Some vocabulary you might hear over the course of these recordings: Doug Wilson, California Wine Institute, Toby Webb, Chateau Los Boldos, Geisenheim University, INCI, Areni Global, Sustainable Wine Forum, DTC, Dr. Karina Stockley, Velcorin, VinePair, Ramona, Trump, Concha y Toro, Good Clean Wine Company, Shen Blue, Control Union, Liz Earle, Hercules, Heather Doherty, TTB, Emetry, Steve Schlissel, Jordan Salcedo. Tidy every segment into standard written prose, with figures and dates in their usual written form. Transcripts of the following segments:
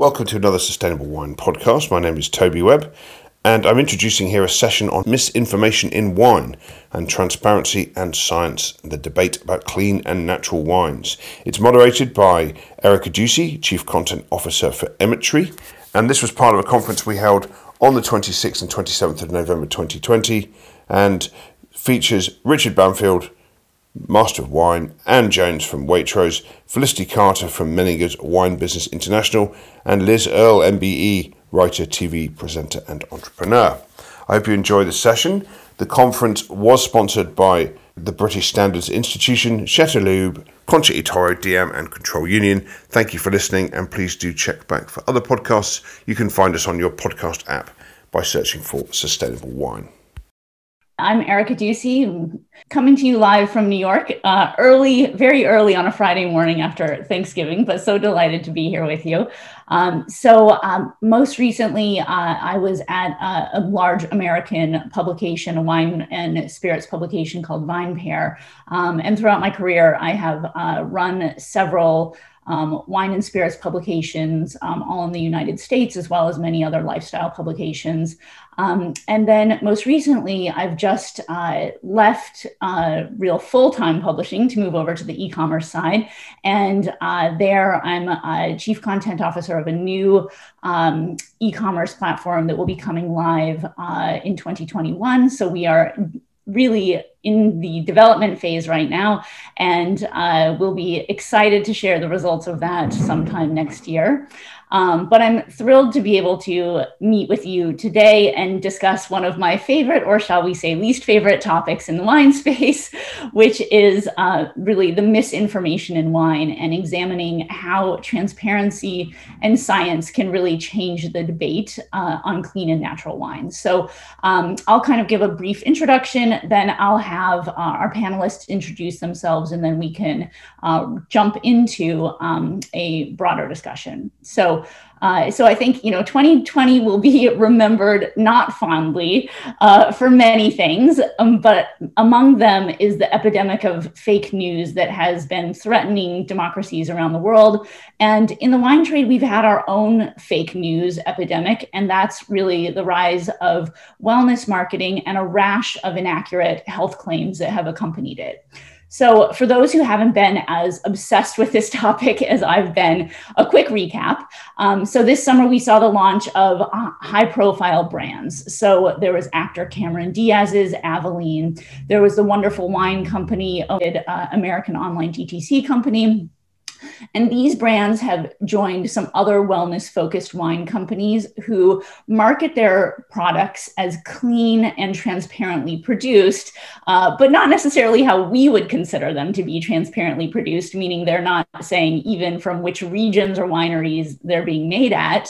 Welcome to another Sustainable Wine podcast. My name is Toby Webb, and I'm introducing here a session on misinformation in wine and transparency and science, the debate about clean and natural wines. It's moderated by Erica Ducey, Chief Content Officer for Emetry, and this was part of a conference we held on the 26th and 27th of November 2020, and features Richard Bamfield, Master of Wine, Anne Jones from Waitrose, Felicity Carter from Meininger's Wine Business International, and Liz Earle, MBE, writer, TV presenter, and entrepreneur. I hope you enjoy the session. The conference was sponsored by the British Standards Institution, Chateau Los Boldos, Concha y Toro, DM, and Control Union. Thank you for listening, and please do check back for other podcasts. You can find us on your podcast app by searching for Sustainable Wine. I'm Erica Ducey, coming to you live from New York, very early on a Friday morning after Thanksgiving, but so delighted to be here with you. Most recently, I was at a large American publication, a wine and spirits publication called VinePair. And throughout my career, I have run several wine and spirits publications, all in the United States, as well as many other lifestyle publications. And then most recently, I've just left real full-time publishing to move over to the e-commerce side. And there I'm a Chief Content Officer of a new e-commerce platform that will be coming live in 2021. So we are really in the development phase right now, and we'll be excited to share the results of that sometime next year. But I'm thrilled to be able to meet with you today and discuss one of my favorite, or shall we say least favorite, topics in the wine space, which is really the misinformation in wine and examining how transparency and science can really change the debate on clean and natural wines. So I'll kind of give a brief introduction, then I'll have our panelists introduce themselves, and then we can jump into a broader discussion. So I think, 2020 will be remembered not fondly for many things, but among them is the epidemic of fake news that has been threatening democracies around the world. And in the wine trade, we've had our own fake news epidemic, and that's really the rise of wellness marketing and a rash of inaccurate health claims that have accompanied it. So for those who haven't been as obsessed with this topic as I've been, a quick recap. So this summer we saw the launch of high profile brands. So there was actor Cameron Diaz's Aveline. There was the wonderful wine company, American online DTC company. And these brands have joined some other wellness-focused wine companies who market their products as clean and transparently produced, but not necessarily how we would consider them to be transparently produced, meaning they're not saying even from which regions or wineries they're being made at.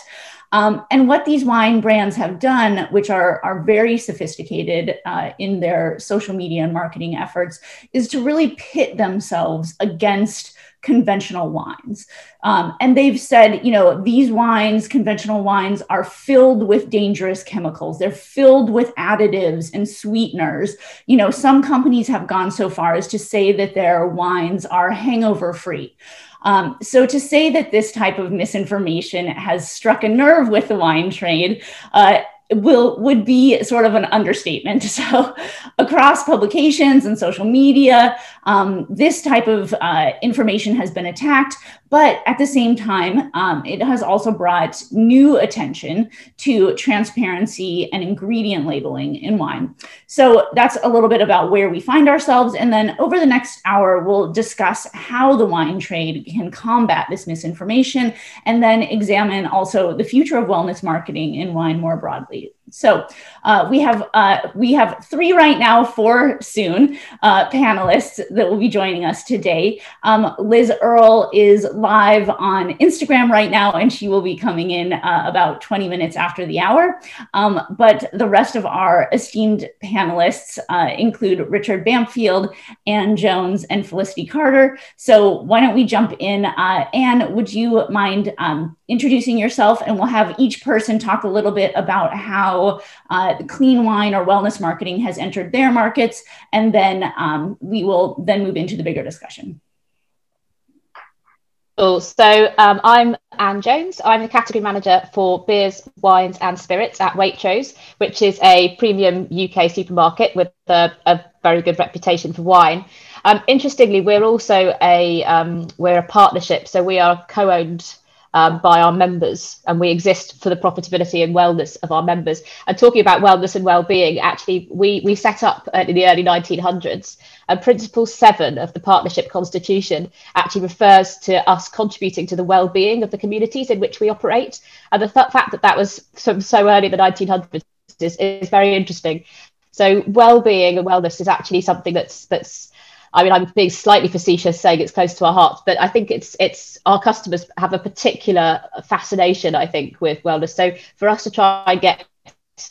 And what these wine brands have done, which are very sophisticated in their social media and marketing efforts, is to really pit themselves against conventional wines. And they've said, these wines, conventional wines, are filled with dangerous chemicals. They're filled with additives and sweeteners. Some companies have gone so far as to say that their wines are hangover free. So to say that this type of misinformation has struck a nerve with the wine trade, would be sort of an understatement. So across publications and social media, this type of information has been attacked, but at the same time, it has also brought new attention to transparency and ingredient labeling in wine. So that's a little bit about where we find ourselves. And then over the next hour, we'll discuss how the wine trade can combat this misinformation, and then examine also the future of wellness marketing in wine more broadly. So we have three right now, four soon, panelists that will be joining us today. Liz Earle is live on Instagram right now, and she will be coming in about 20 minutes after the hour. But the rest of our esteemed panelists include Richard Bamfield, Anne Jones, and Felicity Carter. So why don't we jump in? Anne, would you mind introducing yourself? And we'll have each person talk a little bit about how clean wine or wellness marketing has entered their markets, and then we will then move into the bigger discussion. Cool. So I'm Anne Jones. I'm the category manager for beers, wines and spirits at Waitrose, which is a premium UK supermarket with a very good reputation for wine. Interestingly, we're also a partnership, so we are co-owned by our members, and we exist for the profitability and wellness of our members. And talking about wellness and well-being, actually, we set up in the early 1900s, and Principle 7 of the Partnership Constitution actually refers to us contributing to the well-being of the communities in which we operate. And the fact that that was so early in the 1900s is very interesting. So well-being and wellness is actually something that's I mean, I'm being slightly facetious saying it's close to our hearts, but I think it's our customers have a particular fascination, I think, with wellness. So for us to try and get,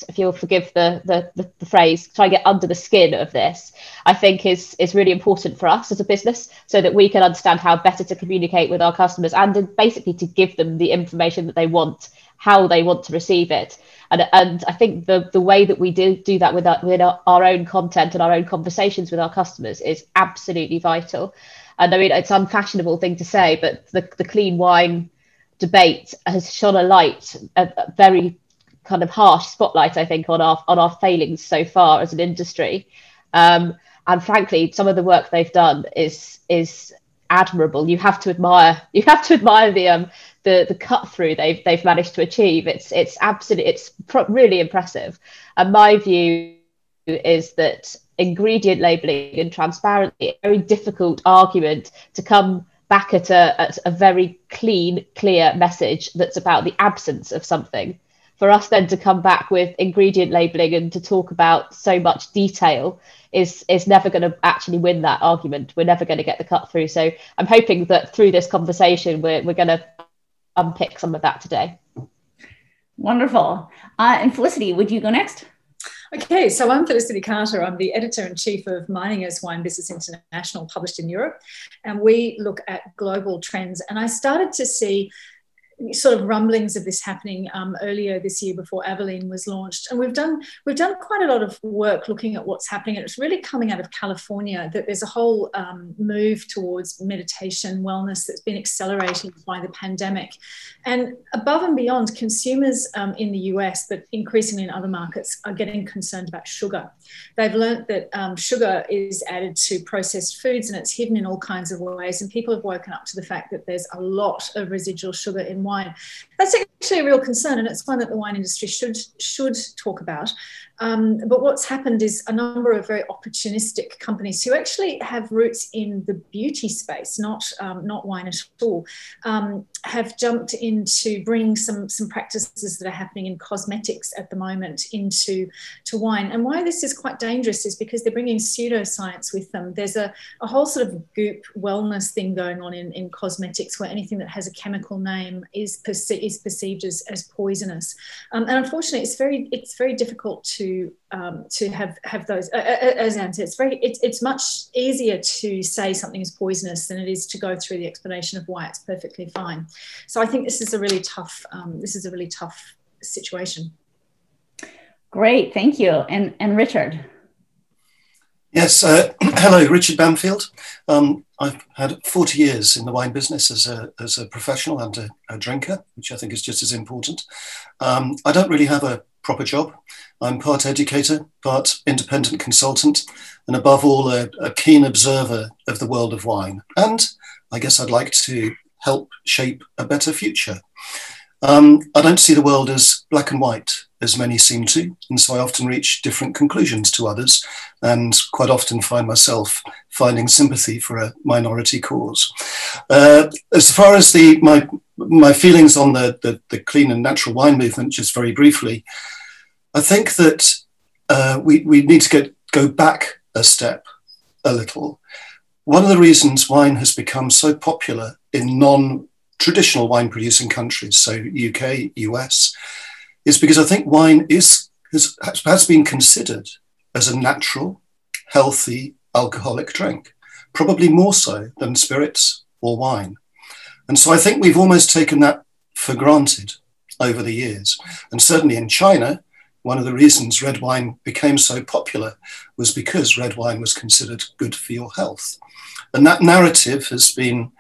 if you'll forgive the phrase, try and get under the skin of this, I think is really important for us as a business, so that we can understand how better to communicate with our customers and basically to give them the information that they want, how they want to receive it. And I think the way that we do that with our own content and our own conversations with our customers is absolutely vital. And I mean, it's an unfashionable thing to say, but the clean wine debate has shone a light, a very kind of harsh spotlight, I think, on our failings so far as an industry. And frankly, some of the work they've done is admirable. You have to admire the cut through they've managed to achieve. It's really impressive. And my view is that ingredient labelling and transparency is a very difficult argument to come back at a very clean, clear message that's about the absence of something. For us then to come back with ingredient labelling and to talk about so much detail is never going to actually win that argument. We're never going to get the cut through. So I'm hoping that through this conversation, we're going to unpick some of that today. Wonderful. And Felicity, would you go next? Okay, so I'm Felicity Carter. I'm the editor-in-chief of Meininger's Wine Business International, published in Europe. And we look at global trends. And I started to see sort of rumblings of this happening earlier this year before Aveline was launched. And we've done quite a lot of work looking at what's happening. And it's really coming out of California that there's a whole move towards meditation, wellness that's been accelerated by the pandemic. And above and beyond, consumers in the US, but increasingly in other markets, are getting concerned about sugar. They've learnt that sugar is added to processed foods and it's hidden in all kinds of ways. And people have woken up to the fact that there's a lot of residual sugar in wine. That's actually a real concern, and it's one that the wine industry should talk about. But what's happened is a number of very opportunistic companies who actually have roots in the beauty space, not wine at all, have jumped into bringing some practices that are happening in cosmetics at the moment into wine. And why this is quite dangerous is because they're bringing pseudoscience with them. There's a whole sort of goop wellness thing going on in cosmetics, where anything that has a chemical name is perceived as poisonous. And unfortunately, it's very difficult to have those, as Anne said, it's much easier to say something is poisonous than it is to go through the explanation of why it's perfectly fine. So I think this is a really tough situation. Great, thank you. And Richard. Yes, hello, Richard Bamfield. I've had 40 years in the wine business as a professional and a drinker, which I think is just as important. I don't really have a proper job. I'm part educator, part independent consultant, and above all, a keen observer of the world of wine. And I guess I'd like to help shape a better future. I don't see the world as black and white, as many seem to, and so I often reach different conclusions to others, and quite often find myself finding sympathy for a minority cause. As far as my feelings on the clean and natural wine movement, just very briefly, I think that we need to go back a step a little. One of the reasons wine has become so popular in non-traditional wine-producing countries, so UK, US, is because I think wine has been considered as a natural, healthy, alcoholic drink, probably more so than spirits or wine. And so I think we've almost taken that for granted over the years. And certainly in China, one of the reasons red wine became so popular was because red wine was considered good for your health. And that narrative has been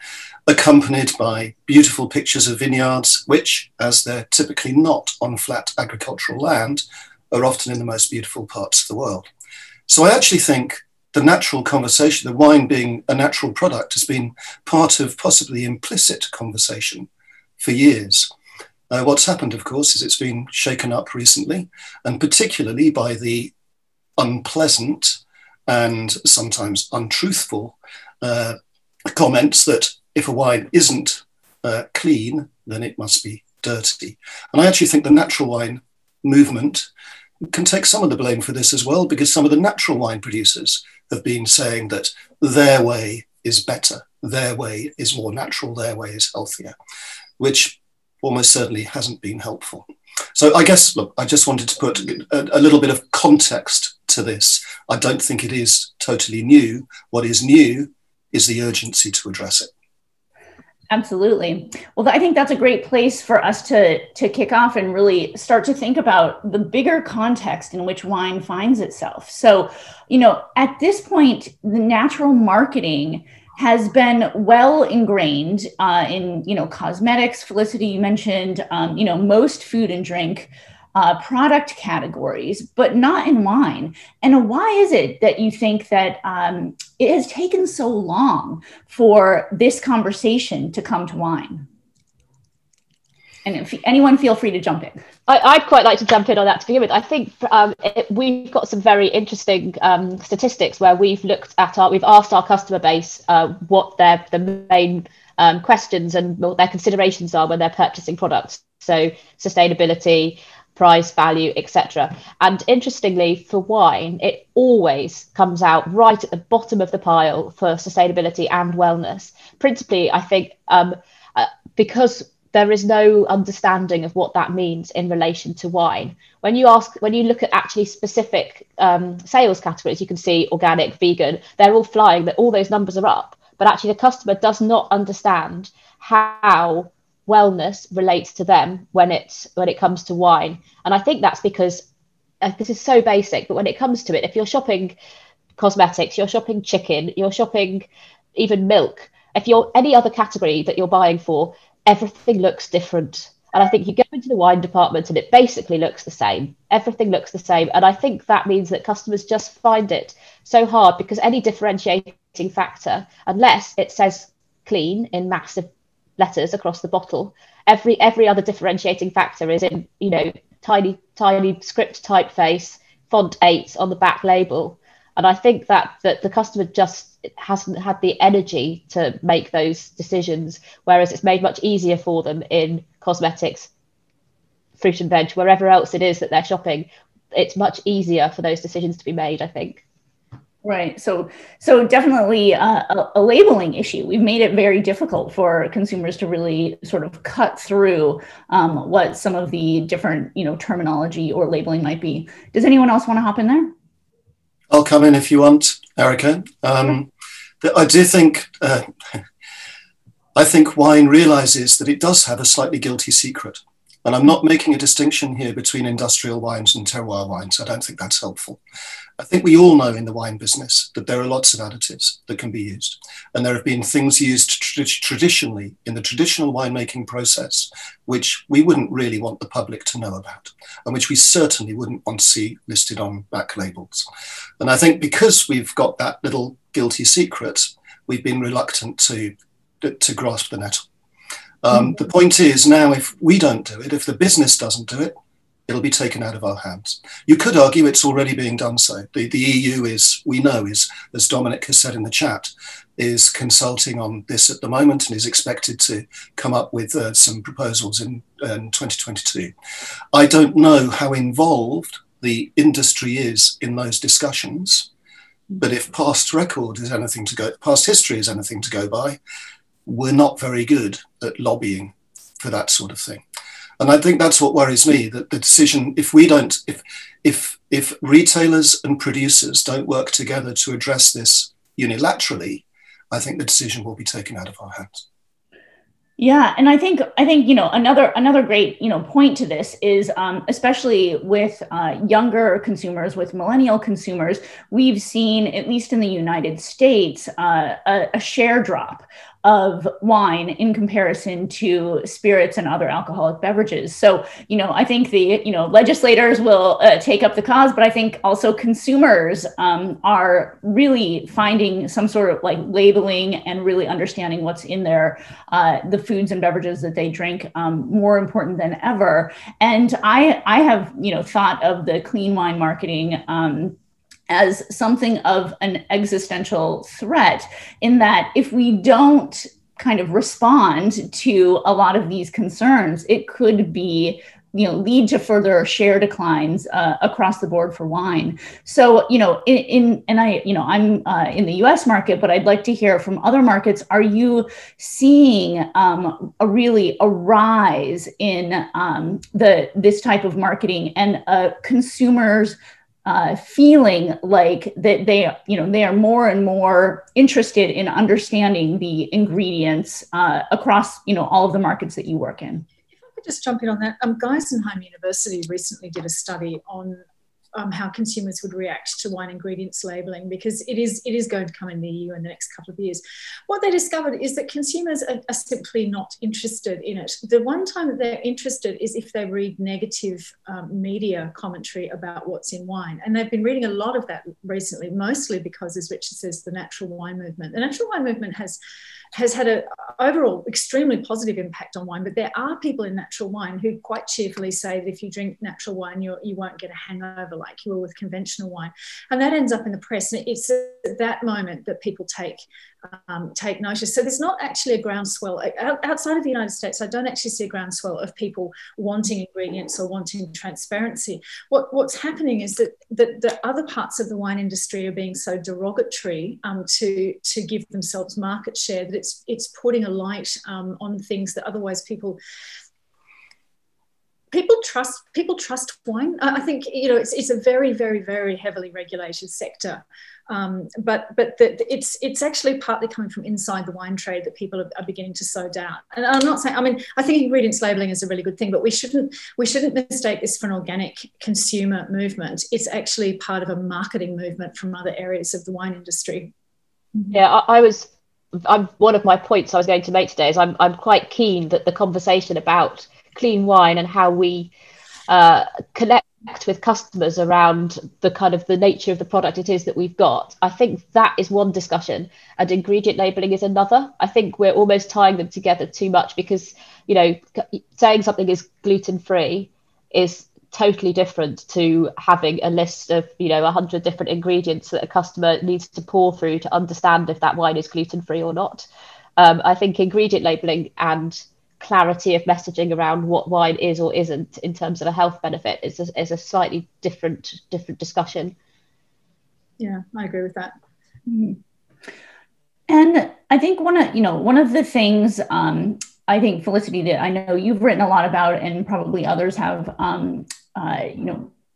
accompanied by beautiful pictures of vineyards, which, as they're typically not on flat agricultural land, are often in the most beautiful parts of the world. So I actually think the natural conversation, the wine being a natural product, has been part of possibly implicit conversation for years. What's happened, of course, is it's been shaken up recently, and particularly by the unpleasant and sometimes untruthful comments that if a wine isn't clean, then it must be dirty. And I actually think the natural wine movement can take some of the blame for this as well, because some of the natural wine producers have been saying that their way is better, their way is more natural, their way is healthier, which almost certainly hasn't been helpful. So I guess, look, I just wanted to put a little bit of context to this. I don't think it is totally new. What is new is the urgency to address it. Absolutely. Well, I think that's a great place for us to kick off and really start to think about the bigger context in which wine finds itself. So, you know, at this point, the natural marketing has been well ingrained in, you know, cosmetics. Felicity, you mentioned, you know, most food and drink product categories, but not in wine. And why is it that you think that it has taken so long for this conversation to come to wine? And if anyone, feel free to jump in. I'd quite like to jump in on that to begin with. I think we've got some very interesting statistics where we've looked at we've asked our customer base what the main questions and what their considerations are when they're purchasing products. So sustainability, price, value, etc. And interestingly, for wine, it always comes out right at the bottom of the pile for sustainability and wellness. Principally, I think because there is no understanding of what that means in relation to wine. When you look at actually specific sales categories, you can see organic, vegan, they're all flying, that all those numbers are up. But actually, the customer does not understand how wellness relates to them when it comes to wine. And I think that's because this is so basic, but when it comes to it, if you're shopping cosmetics, you're shopping chicken, you're shopping even milk, if you're any other category that you're buying for, everything looks different. And I think you go into the wine department and it basically looks the same. Everything looks the same. And I think that means that customers just find it so hard, because any differentiating factor, unless it says clean in massive letters across the bottle, every other differentiating factor is in, you know, tiny script typeface, font 8 on the back label. And I think that the customer just hasn't had the energy to make those decisions, whereas it's made much easier for them in cosmetics, fruit and veg, wherever else it is that they're shopping. It's much easier for those decisions to be made, I think. Right. So definitely a labeling issue. We've made it very difficult for consumers to really sort of cut through what some of the different, you know, terminology or labeling might be. Does anyone else want to hop in there? I'll come in if you want, Erica. I do think, I think wine realizes that it does have a slightly guilty secret. And I'm not making a distinction here between industrial wines and terroir wines. I don't think that's helpful. I think we all know in the wine business that there are lots of additives that can be used. And there have been things used traditionally in the traditional winemaking process, which we wouldn't really want the public to know about, and which we certainly wouldn't want to see listed on back labels. And I think because we've got that little guilty secret, we've been reluctant to grasp the nettle. The point is now, if we don't do it, if the business doesn't do it, it'll be taken out of our hands. You could argue it's already being done so. The EU is, we know, is, as Dominic has said in the chat, is consulting on this at the moment and is expected to come up with some proposals in 2022. I don't know how involved the industry is in those discussions, but if past history is anything to go by, we're not very good at lobbying for that sort of thing. And I think that's what worries me, that the decision, if retailers and producers don't work together to address this unilaterally, I think the decision will be taken out of our hands. Yeah, and I think you know, another great, you know, point to this is especially with younger consumers, with millennial consumers, we've seen, at least in the United States, a share drop of wine in comparison to spirits and other alcoholic beverages. So, you know, I think the, you know, legislators will take up the cause, but I think also consumers are really finding some sort of like labeling and really understanding what's in their, the foods and beverages that they drink, more important than ever. And I have, you know, thought of the clean wine marketing, as something of an existential threat, in that if we don't kind of respond to a lot of these concerns, it could be, you know, lead to further share declines across the board for wine. So, you know, I'm in the US market, but I'd like to hear from other markets. Are you seeing a rise in this type of marketing and consumers feeling like that they are more and more interested in understanding the ingredients across, you know, all of the markets that you work in? If I could just jump in on that, Geisenheim University recently did a study on how consumers would react to wine ingredients labeling, because it is going to come in the EU in the next couple of years. What they discovered is that consumers are simply not interested in it. The one time that they're interested is if they read negative media commentary about what's in wine. And they've been reading a lot of that recently, mostly because, as Richard says, the natural wine movement. The natural wine movement has had an overall extremely positive impact on wine, but there are people in natural wine who quite cheerfully say that if you drink natural wine, you won't get a hangover like you will with conventional wine. And that ends up in the press. And it's at that moment that people take notice. So there's not actually a groundswell. Outside of the United States, I don't actually see a groundswell of people wanting ingredients or wanting transparency. What's happening is that the other parts of the wine industry are being so derogatory to give themselves market share that it's putting a light on things that otherwise people trust wine. I think, you know, it's a very, very, very heavily regulated sector. But it's actually partly coming from inside the wine trade that people are beginning to sow doubt. And I'm not saying, I mean, I think ingredients labelling is a really good thing, but we shouldn't mistake this for an organic consumer movement. It's actually part of a marketing movement from other areas of the wine industry. Yeah, one of my points I was going to make today is I'm quite keen that the conversation about clean wine and how we connect with customers around the kind of the nature of the product it is that we've got. I think that is one discussion, and ingredient labelling is another. I think we're almost tying them together too much, because, you know, saying something is gluten-free is totally different to having a list of, you know, 100 different ingredients that a customer needs to pour through to understand if that wine is gluten-free or not. I think ingredient labelling and clarity of messaging around what wine is or isn't in terms of a health benefit is a slightly different discussion. Yeah, I agree with that. Mm-hmm. And I think one of the things I think, Felicity, that I know you've written a lot about, and probably others have,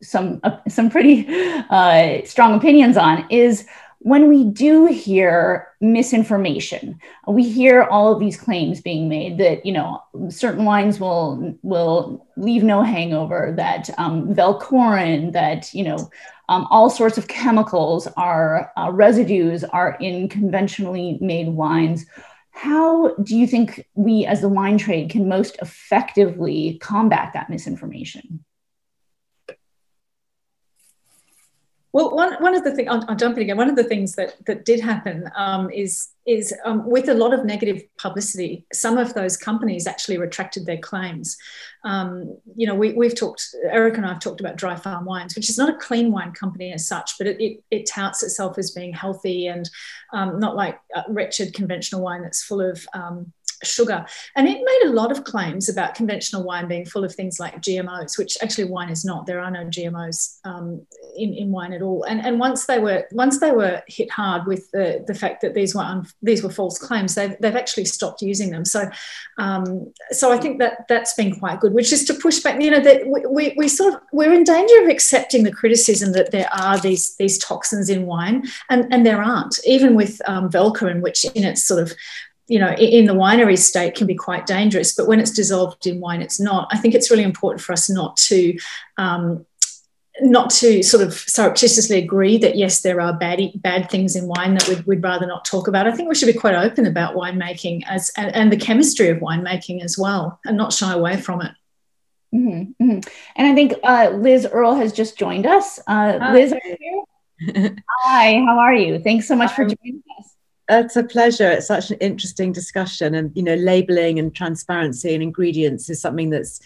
some pretty strong opinions on, is when we do hear misinformation, we hear all of these claims being made that, you know, certain wines will leave no hangover, that Velcorin, that, you know, all sorts of chemicals are residues are in conventionally made wines. How do you think we as the wine trade can most effectively combat that misinformation? Well, one of the things, I'll jump in again, one of the things that did happen is with a lot of negative publicity, some of those companies actually retracted their claims. You know, Erica and I have talked about Dry Farm Wines, which is not a clean wine company as such, but it touts itself as being healthy and not like wretched conventional wine that's full of sugar. And it made a lot of claims about conventional wine being full of things like GMOs, which actually wine is not. There are no GMOs in wine at all. And once they were hit hard with the fact that these were false claims, they've actually stopped using them. So so I think that's been quite good, which is to push back. You know, that we're in danger of accepting the criticism that there are these toxins in wine, and there aren't, even with Velcorin, which in its sort of, you know, in the winery state can be quite dangerous, but when it's dissolved in wine, it's not. I think it's really important for us not to not to sort of surreptitiously agree that, yes, there are bad things in wine that we'd rather not talk about. I think we should be quite open about winemaking and the chemistry of winemaking as well, and not shy away from it. Mm-hmm, mm-hmm. And I think Liz Earle has just joined us. Liz, are you here? Hi, how are you? Thanks so much for joining us. It's a pleasure. It's such an interesting discussion, and, you know, labeling and transparency and ingredients is something that's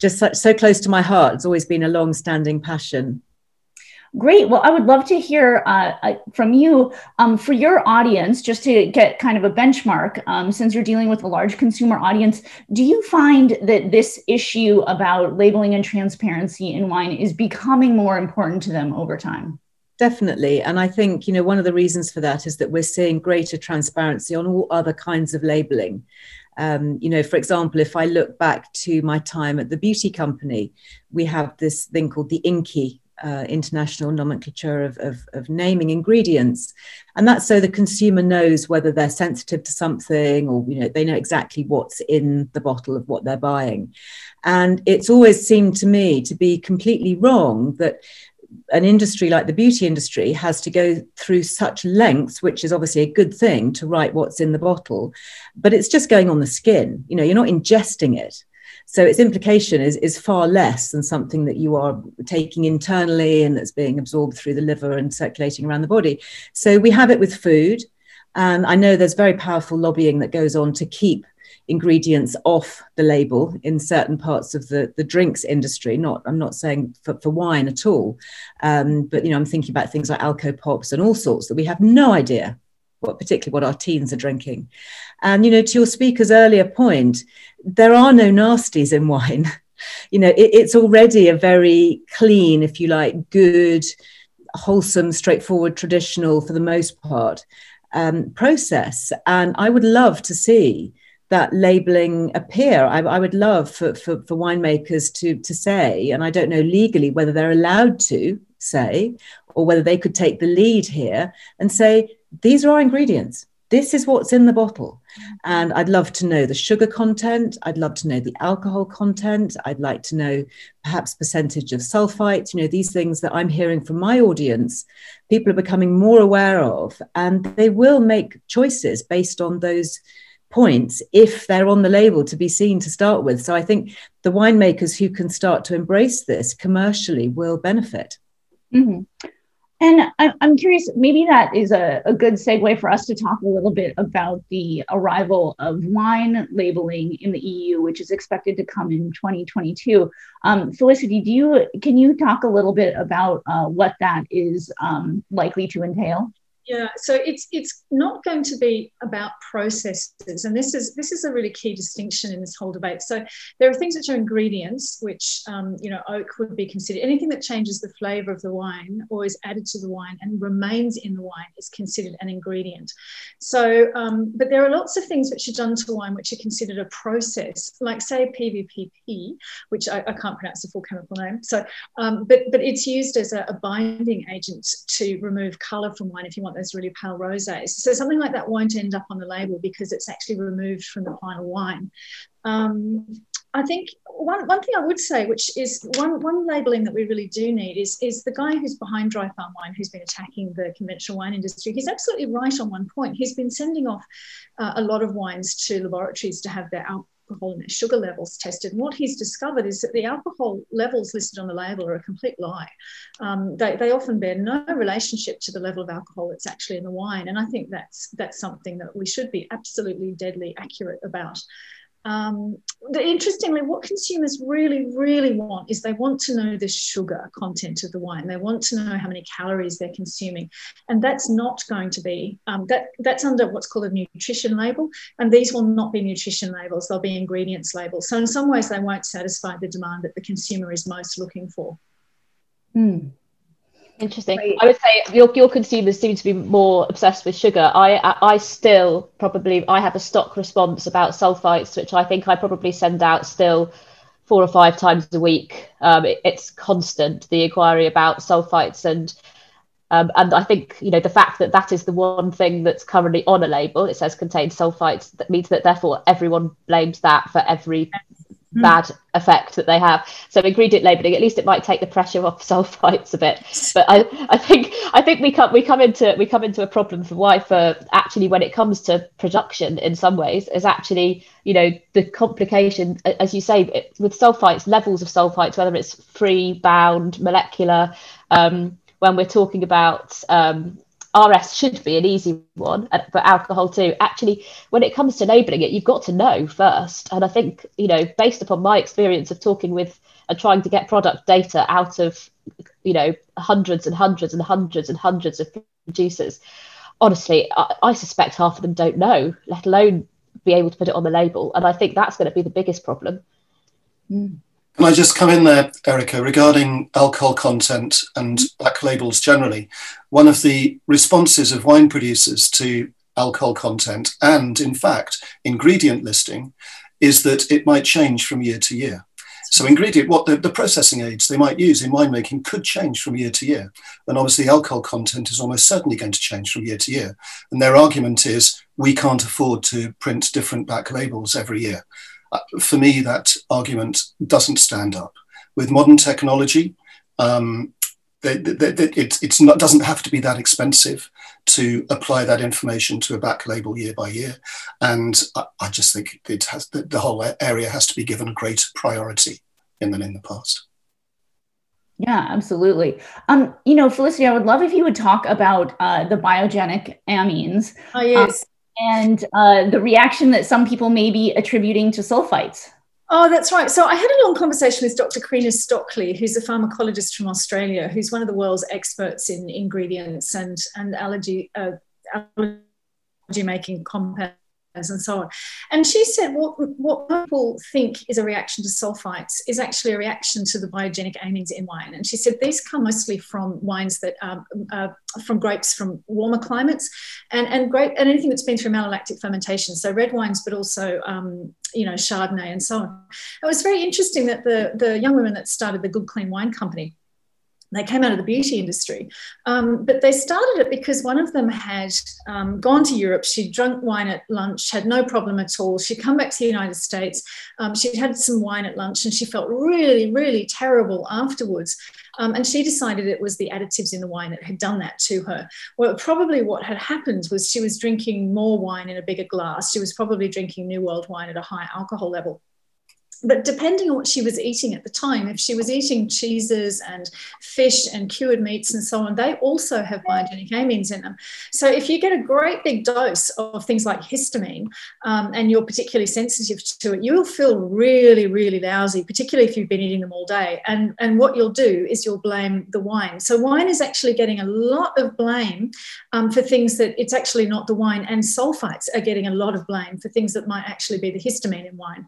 just so close to my heart. It's always been a long-standing passion. Great. Well, I would love to hear from you, for your audience, just to get kind of a benchmark, since you're dealing with a large consumer audience. Do you find that this issue about labeling and transparency in wine is becoming more important to them over time? Definitely. And I think, you know, one of the reasons for that is that we're seeing greater transparency on all other kinds of labeling. You know, for example, if I look back to my time at the beauty company, we have this thing called the INCI, international nomenclature of naming ingredients, and that's so the consumer knows whether they're sensitive to something, or, you know, they know exactly what's in the bottle of what they're buying. And it's always seemed to me to be completely wrong that an industry like the beauty industry has to go through such lengths, which is obviously a good thing, to write what's in the bottle, but it's just going on the skin. You know, you're not ingesting it. So its implication is far less than something that you are taking internally and that's being absorbed through the liver and circulating around the body. So we have it with food. And I know there's very powerful lobbying that goes on to keep ingredients off the label in certain parts of the drinks industry. I'm not saying for wine at all, but, you know, I'm thinking about things like Alco Pops and all sorts that we have no idea particularly what our teens are drinking. And, you know, to your speaker's earlier point, there are no nasties in wine. You know, it's already a very clean, if you like, good, wholesome, straightforward, traditional, for the most part, process. And I would love to see that labeling appear. I would love for winemakers to say, and I don't know legally whether they're allowed to say, or whether they could take the lead here and say, these are our ingredients. This is what's in the bottle. And I'd love to know the sugar content. I'd love to know the alcohol content. I'd like to know perhaps percentage of sulfites, you know, these things that I'm hearing from my audience, people are becoming more aware of, and they will make choices based on those points if they're on the label to be seen to start with. So I think the winemakers who can start to embrace this commercially will benefit. Mm-hmm. And I'm curious, maybe that is a good segue for us to talk a little bit about the arrival of wine labeling in the EU, which is expected to come in 2022. Felicity, can you talk a little bit about what that is likely to entail? Yeah, so it's not going to be about processes, and this is a really key distinction in this whole debate. So there are things which are ingredients, which you know, oak would be considered. Anything that changes the flavour of the wine or is added to the wine and remains in the wine is considered an ingredient. So, but there are lots of things which are done to wine which are considered a process, like say PVPP, which I can't pronounce the full chemical name. So, but it's used as a binding agent to remove colour from wine if you want those really pale rosés. So something like that won't end up on the label because it's actually removed from the final wine. I think one thing I would say, which is one labelling that we really do need, is the guy who's behind Dry Farm Wine, who's been attacking the conventional wine industry. He's absolutely right on one point. He's been sending off a lot of wines to laboratories to have their alcohol and their sugar levels tested. And what he's discovered is that the alcohol levels listed on the label are a complete lie. They often bear no relationship to the level of alcohol that's actually in the wine. And I think that's something that we should be absolutely deadly accurate about. Interestingly, what consumers really, really want is they want to know the sugar content of the wine. They want to know how many calories they're consuming. And that's not going to be, that's under what's called a nutrition label. And these will not be nutrition labels. They'll be ingredients labels. So in some ways, they won't satisfy the demand that the consumer is most looking for. Mm. Interesting. Right. I would say your consumers seem to be more obsessed with sugar. I still probably, I have a stock response about sulfites, which I think I probably send out still 4 or 5 times a week. It's constant, the inquiry about sulfites, and I think, you know, the fact that that is the one thing that's currently on a label, it says contains sulfites, that means that therefore everyone blames that for every bad effect that they have. So ingredient labelling, at least it might take the pressure off sulfites a bit. But I think we come into a problem for why for actually when it comes to production in some ways is actually, you know, the complication, as you say, with sulfites, levels of sulfites, whether it's free, bound, molecular, when we're talking about RS should be an easy one, but alcohol too. Actually, when it comes to labelling it, you've got to know first. And I think, you know, based upon my experience of talking with and trying to get product data out of, you know, hundreds and hundreds and hundreds and hundreds of producers, honestly, I suspect half of them don't know, let alone be able to put it on the label. And I think that's going to be the biggest problem. Mm. Can I just come in there, Erica, regarding alcohol content and black labels generally? One of the responses of wine producers to alcohol content and, in fact, ingredient listing is that it might change from year to year. So ingredient, what the processing aids they might use in winemaking could change from year to year. And obviously alcohol content is almost certainly going to change from year to year. And their argument is we can't afford to print different black labels every year. For me, that argument doesn't stand up. With modern technology, it doesn't have to be that expensive to apply that information to a back label year by year. And I just think it has the whole area has to be given greater priority than in the past. Yeah, absolutely. You know, Felicity, I would love if you would talk about the biogenic amines. Oh, yes. And the reaction that some people may be attributing to sulfites. Oh, that's right. So I had a long conversation with Dr. Karina Stockley, who's a pharmacologist from Australia, who's one of the world's experts in ingredients and allergy-making compounds and so on. And she said what people think is a reaction to sulfites is actually a reaction to the biogenic amines in wine. And she said these come mostly from wines that from grapes from warmer climates and anything that's been through malolactic fermentation. So red wines, but also Chardonnay and so on. It was very interesting that the young women that started the Good Clean Wine Company, they came out of the beauty industry, but they started it because one of them had gone to Europe. She'd drunk wine at lunch, had no problem at all. She'd come back to the United States. She'd had some wine at lunch and she felt really, really terrible afterwards. And she decided it was the additives in the wine that had done that to her. Well, probably what had happened was she was drinking more wine in a bigger glass. She was probably drinking New World wine at a high alcohol level. But depending on what she was eating at the time, if she was eating cheeses and fish and cured meats and so on, they also have biogenic amines in them. So if you get a great big dose of things like histamine and you're particularly sensitive to it, you'll feel really, really lousy, particularly if you've been eating them all day. And what you'll do is you'll blame the wine. So wine is actually getting a lot of blame for things that it's actually not the wine, and sulfites are getting a lot of blame for things that might actually be the histamine in wine.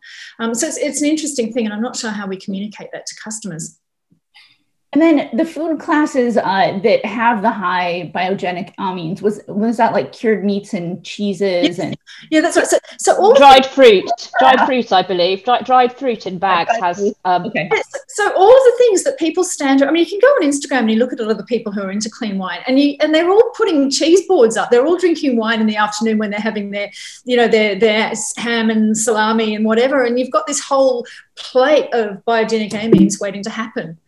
So it's an interesting thing, and I'm not sure how we communicate that to customers. And then the food classes that have the high biogenic amines, was that like cured meats and cheeses? And yeah, that's right. So all dried fruit, I believe. Dried fruit in bags has. Okay. So all of the things that people stand. I mean, you can go on Instagram and you look at a lot of the people who are into clean wine, and they're all putting cheese boards up. They're all drinking wine in the afternoon when they're having their ham and salami and whatever. And you've got this whole plate of biogenic amines waiting to happen.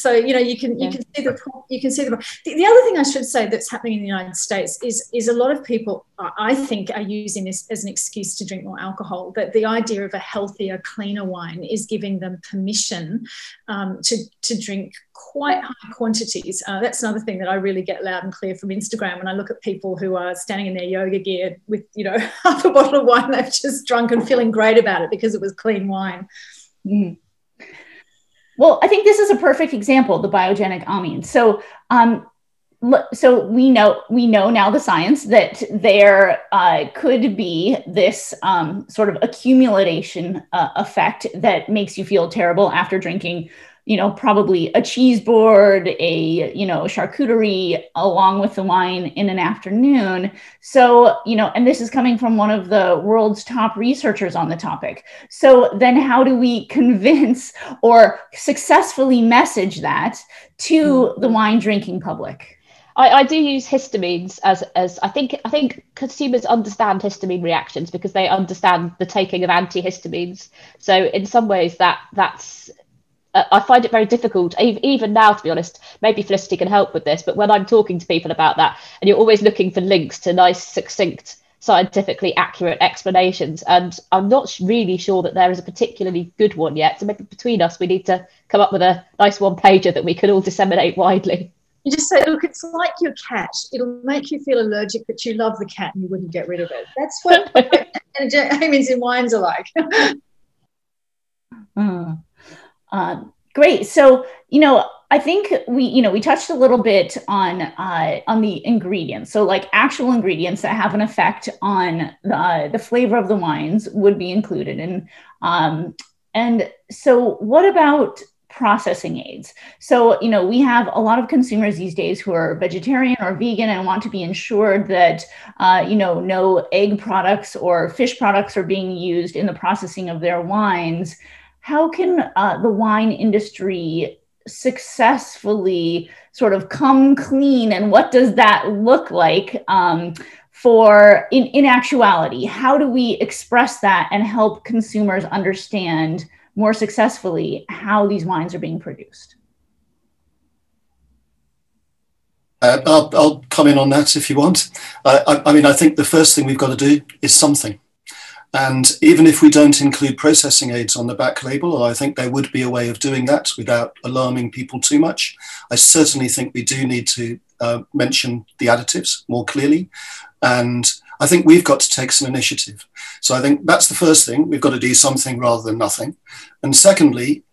So you can see the other thing I should say that's happening in the United States is a lot of people I think are using this as an excuse to drink more alcohol. That the idea of a healthier, cleaner wine is giving them permission to drink quite high quantities. That's another thing that I really get loud and clear from Instagram when I look at people who are standing in their yoga gear with half a bottle of wine they've just drunk and feeling great about it because it was clean wine. Mm. Well, I think this is a perfect example, the biogenic amines. So, so we know now the science that there could be this sort of accumulation effect that makes you feel terrible after drinking, probably a cheese board, a charcuterie along with the wine in an afternoon. So, and this is coming from one of the world's top researchers on the topic. So then how do we convince or successfully message that to the wine drinking public? I do use histamines as I think consumers understand histamine reactions because they understand the taking of antihistamines. So in some ways that's I find it very difficult, even now, to be honest. Maybe Felicity can help with this, but when I'm talking to people about that, and you're always looking for links to nice, succinct, scientifically accurate explanations, and I'm not really sure that there is a particularly good one yet. So maybe between us, we need to come up with a nice one-pager that we could all disseminate widely. You just say, look, it's like your cat. It'll make you feel allergic, but you love the cat and you wouldn't get rid of it. That's what amines in wines are like. Great. So, I think we touched a little bit on the ingredients. So like actual ingredients that have an effect on the flavor of the wines would be included. And so what about processing aids? So, we have a lot of consumers these days who are vegetarian or vegan and want to be ensured that, no egg products or fish products are being used in the processing of their wines. How can the wine industry successfully sort of come clean, and what does that look like in actuality? How do we express that and help consumers understand more successfully how these wines are being produced? I'll come in on that if you want. I think the first thing we've got to do is something. And even if we don't include processing aids on the back label, I think there would be a way of doing that without alarming people too much. I certainly think we do need to mention the additives more clearly. And I think we've got to take some initiative. So I think that's the first thing. We've got to do something rather than nothing. And secondly,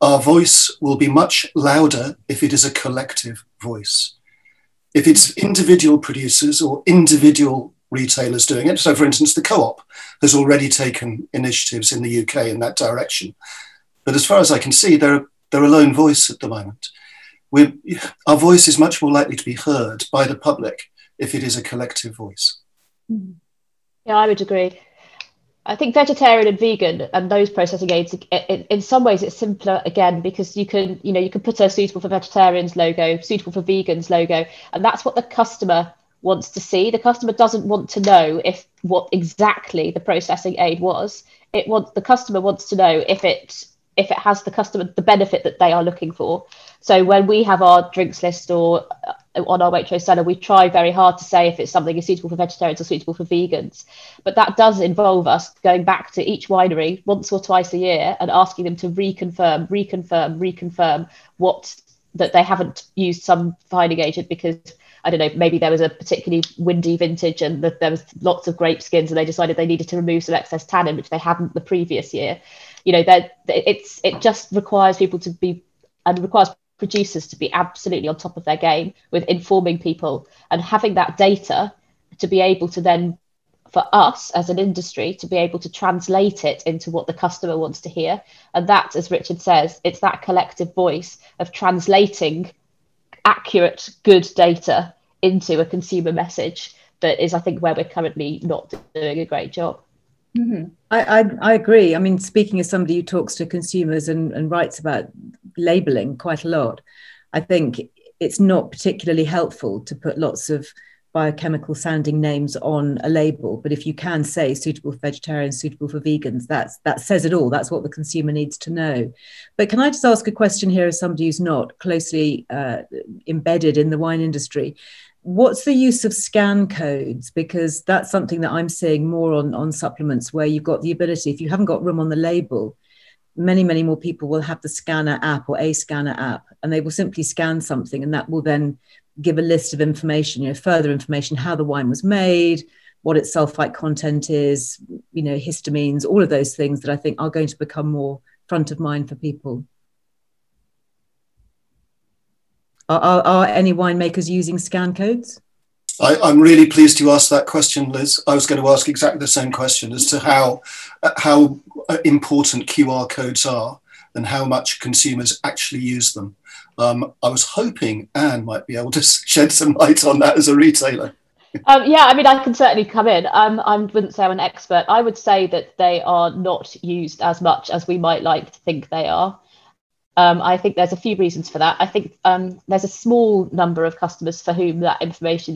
our voice will be much louder if it is a collective voice. If it's individual producers or individual retailers doing it. So, for instance, the Co-op has already taken initiatives in the UK in that direction. But as far as I can see, they're a lone voice at the moment. Our voice is much more likely to be heard by the public if it is a collective voice. Yeah, I would agree. I think vegetarian and vegan and those processing aids, in some ways it's simpler again, because you can put a suitable for vegetarians logo, suitable for vegans logo, and that's what the customer wants to see. The customer doesn't want to know what exactly the processing aid was. The customer wants to know if it has the benefit that they are looking for. So when we have our drinks list or on our Waitrose seller, we try very hard to say if it's something is suitable for vegetarians or suitable for vegans. But that does involve us going back to each winery once or twice a year and asking them to reconfirm that they haven't used some fining agent because, I don't know, maybe there was a particularly windy vintage and there was lots of grape skins and they decided they needed to remove some excess tannin, which they hadn't the previous year. It just requires people to be, and requires producers to be absolutely on top of their game with informing people and having that data to be able to then, for us as an industry, to be able to translate it into what the customer wants to hear. And that, as Richard says, it's that collective voice of translating accurate, good data into a consumer message that is, I think, where we're currently not doing a great job. Mm-hmm. I agree. I mean, speaking as somebody who talks to consumers and writes about labelling quite a lot, I think it's not particularly helpful to put lots of biochemical sounding names on a label, but if you can say suitable for vegetarians, suitable for vegans, that says it all. That's what the consumer needs to know. But can I just ask a question here as somebody who's not closely embedded in the wine industry? What's the use of scan codes? Because that's something that I'm seeing more on supplements, where you've got the ability, if you haven't got room on the label, many, many more people will have the scanner app or a scanner app, and they will simply scan something, and that will then give a list of information, further information, how the wine was made, what its sulfite content is, histamines, all of those things that I think are going to become more front of mind for people. Are any winemakers using scan codes? I'm really pleased you asked that question, Liz. I was going to ask exactly the same question as to how important QR codes are and how much consumers actually use them. I was hoping Anne might be able to shed some light on that as a retailer. I can certainly come in. I wouldn't say I'm an expert. I would say that they are not used as much as we might like to think they are. I think there's a few reasons for that. I think there's a small number of customers for whom that information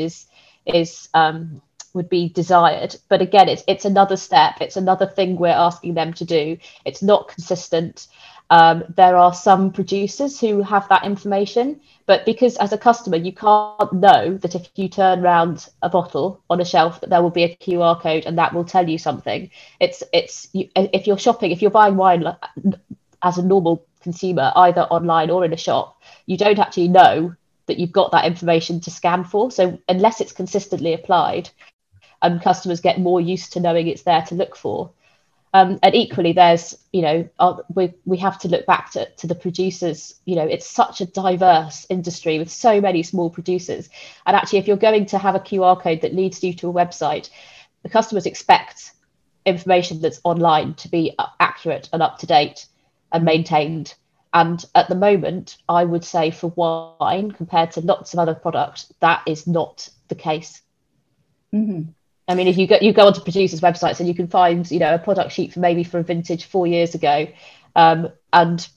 would be desired. But again, it's another step. It's another thing we're asking them to do. It's not consistent. There are some producers who have that information, but because as a customer, you can't know that if you turn around a bottle on a shelf, that there will be a QR code and that will tell you something. If you're shopping, if you're buying wine as a normal consumer, either online or in a shop, you don't actually know that you've got that information to scan for. So unless it's consistently applied, customers get more used to knowing it's there to look for. And equally, there's, we have to look back to the producers. It's such a diverse industry with so many small producers. And actually, if you're going to have a QR code that leads you to a website, the customers expect information that's online to be accurate and up to date and maintained. And at the moment, I would say for wine, compared to lots of other products, that is not the case. Mm-hmm. I mean, if you go onto producers' websites and you can find, a product sheet for a vintage 4 years ago, and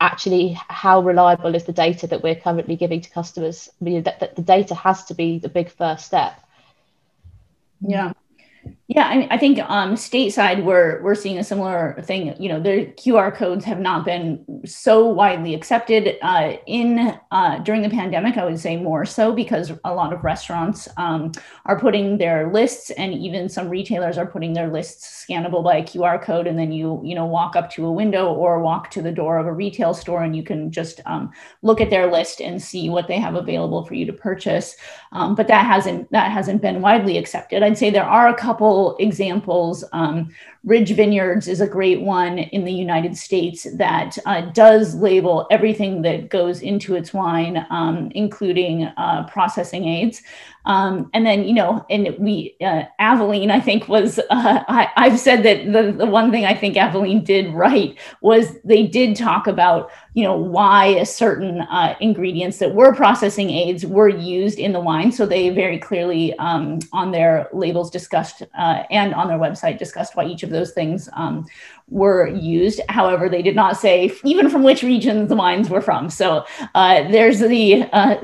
actually, how reliable is the data that we're currently giving to customers? I mean, that the data has to be the big first step. Yeah, yeah. I mean, I think stateside, we're seeing a similar thing. The QR codes have not been so widely accepted during the pandemic. I would say more so because a lot of restaurants are putting their lists, and even some retailers are putting their lists scannable by a QR code. And then you walk up to a window or walk to the door of a retail store, and you can just look at their list and see what they have available for you to purchase. But that hasn't been widely accepted. I'd say there are a couple examples. Ridge Vineyards is a great one in the United States that does label everything that goes into its wine, including processing aids. And then, Aveline, I think was, I've said that the one thing I think Aveline did right was they did talk about, why certain ingredients that were processing aids were used in the wine. So they very clearly on their labels discussed and on their website discussed why each of those things were used. However, they did not say even from which regions the wines were from. So there's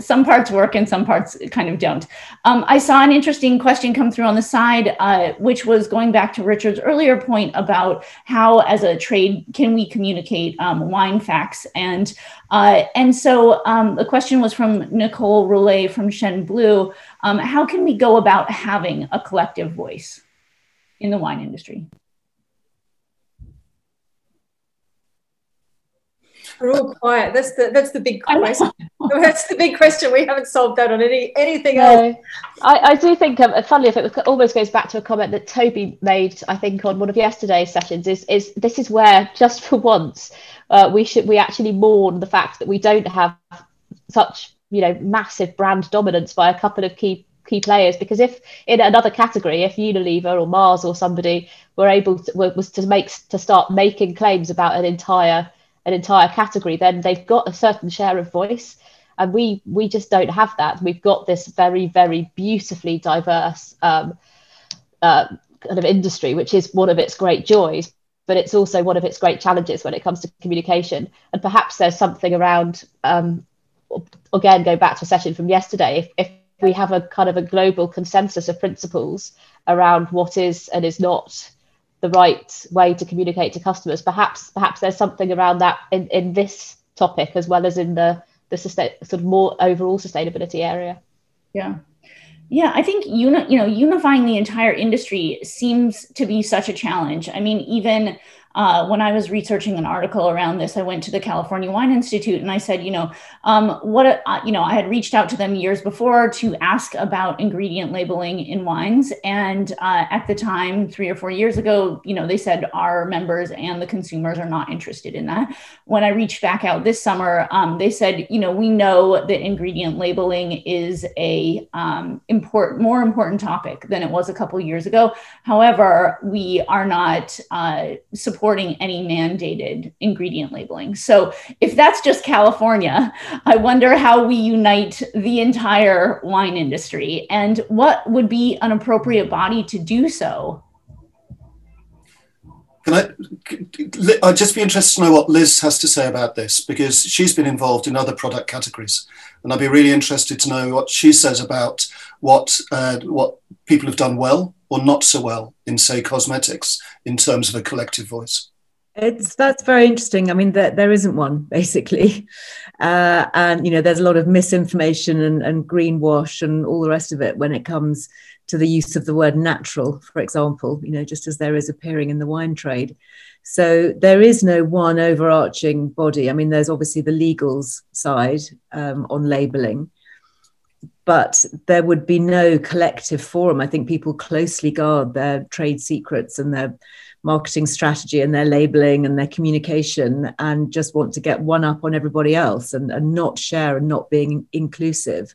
some parts work and some parts kind of don't. I saw an interesting question come through on the side, which was going back to Richard's earlier point about how, as a trade, can we communicate wine facts? And so the question was from Nicole Roulet from Shen Blue. How can we go about having a collective voice in the wine industry? We're all quiet. That's the big question. That's the big question. We haven't solved that on anything else. I do think, funnily enough, it almost goes back to a comment that Toby made, I think, on one of yesterday's sessions. Is this is where, just for once, we actually mourn the fact that we don't have such massive brand dominance by a couple of key players. Because if in another category, if Unilever or Mars or somebody were able to start making claims about an entire category, then they've got a certain share of voice, and we just don't have that. We've got this very, very beautifully diverse kind of industry, which is one of its great joys, but it's also one of its great challenges when it comes to communication. And perhaps there's something around, again, going back to a session from yesterday, if we have a kind of a global consensus of principles around what is and is not the right way to communicate to customers. Perhaps there's something around that in this topic as well as in the sort of more overall sustainability area. Yeah. Yeah, I think unifying the entire industry seems to be such a challenge. I mean, even when I was researching an article around this, I went to the California Wine Institute and I said, I had reached out to them years before to ask about ingredient labeling in wines. And at the time, 3 or 4 years ago, they said our members and the consumers are not interested in that. When I reached back out this summer, they said, we know that ingredient labeling is a more important topic than it was a couple years ago. However, we are not supporting any mandated ingredient labeling. So if that's just California, I wonder how we unite the entire wine industry and what would be an appropriate body to do so. I'd just be interested to know what Liz has to say about this, because she's been involved in other product categories, and I'd be really interested to know what she says about what people have done well or not so well in, say, cosmetics in terms of a collective voice. That's very interesting. I mean, there isn't one, basically. And, you know, there's a lot of misinformation and greenwash and all the rest of it when it comes to the use of the word natural, for example, you know, just as there is appearing in the wine trade. So there is no one overarching body. I mean, there's obviously the legals side on labelling, but there would be no collective forum. I think people closely guard their trade secrets and their marketing strategy and their labelling and their communication, and just want to get one up on everybody else and not share and not being inclusive.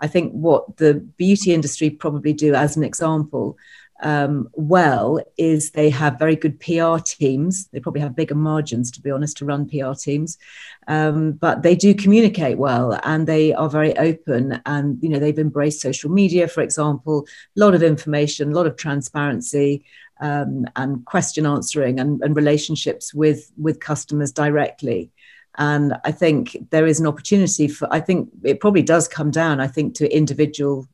I think what the beauty industry probably do, as an example, well, is they have very good PR teams. They probably have bigger margins, to be honest, to run PR teams. But they do communicate well, and they are very open. And, you know, they've embraced social media, for example, a lot of information, a lot of transparency, and question answering and relationships with customers directly. And I think there is an opportunity for, I think it probably does come down, I think, to individual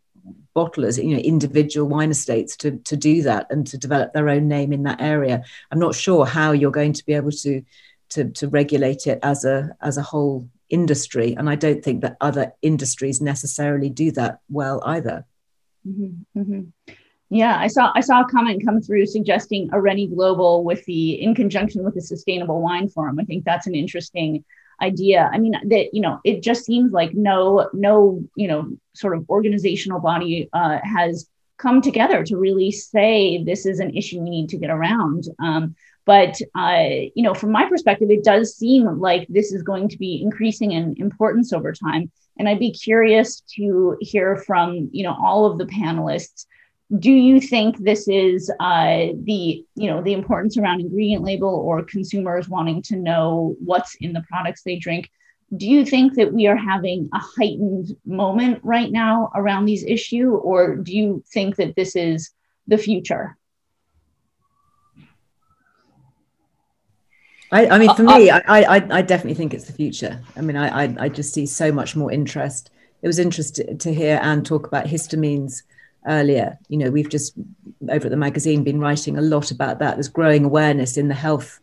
bottlers, you know, individual wine estates to do that and to develop their own name in that area. I'm not sure how you're going to be able to regulate it as a whole industry. And I don't think that other industries necessarily do that well either. Mm-hmm, mm-hmm. Yeah, I saw a comment come through suggesting Areni Global in conjunction with the Sustainable Wine Forum. I think that's an interesting idea. I mean, that, you know, it just seems like no, you know, sort of organizational body has come together to really say this is an issue we need to get around. But you know, from my perspective, it does seem like this is going to be increasing in importance over time. And I'd be curious to hear from, you know, all of the panelists. Do you think this is the importance around ingredient label or consumers wanting to know what's in the products they drink? Do you think that we are having a heightened moment right now around these issues, or do you think that this is the future? I mean, for me, I definitely think it's the future. I mean, I just see so much more interest. It was interesting to hear Anne talk about histamines earlier. You know, we've just over at the magazine been writing a lot about that. There's growing awareness in the health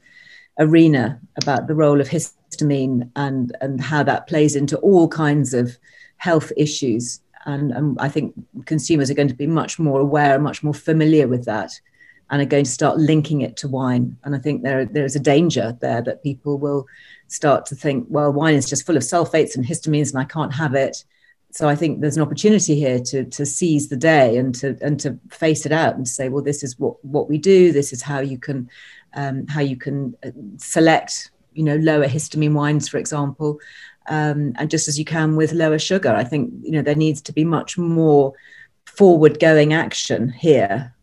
arena about the role of histamine and how that plays into all kinds of health issues. And I think consumers are going to be much more aware and much more familiar with that, and are going to start linking it to wine. And I think there is a danger there that people will start to think, well, wine is just full of sulfates and histamines and I can't have it. So I think there's an opportunity here to seize the day and to face it out and say, well, this is what we do. This is how you can select, you know, lower histamine wines, for example, and just as you can with lower sugar. I think, you know, there needs to be much more forward-going action here,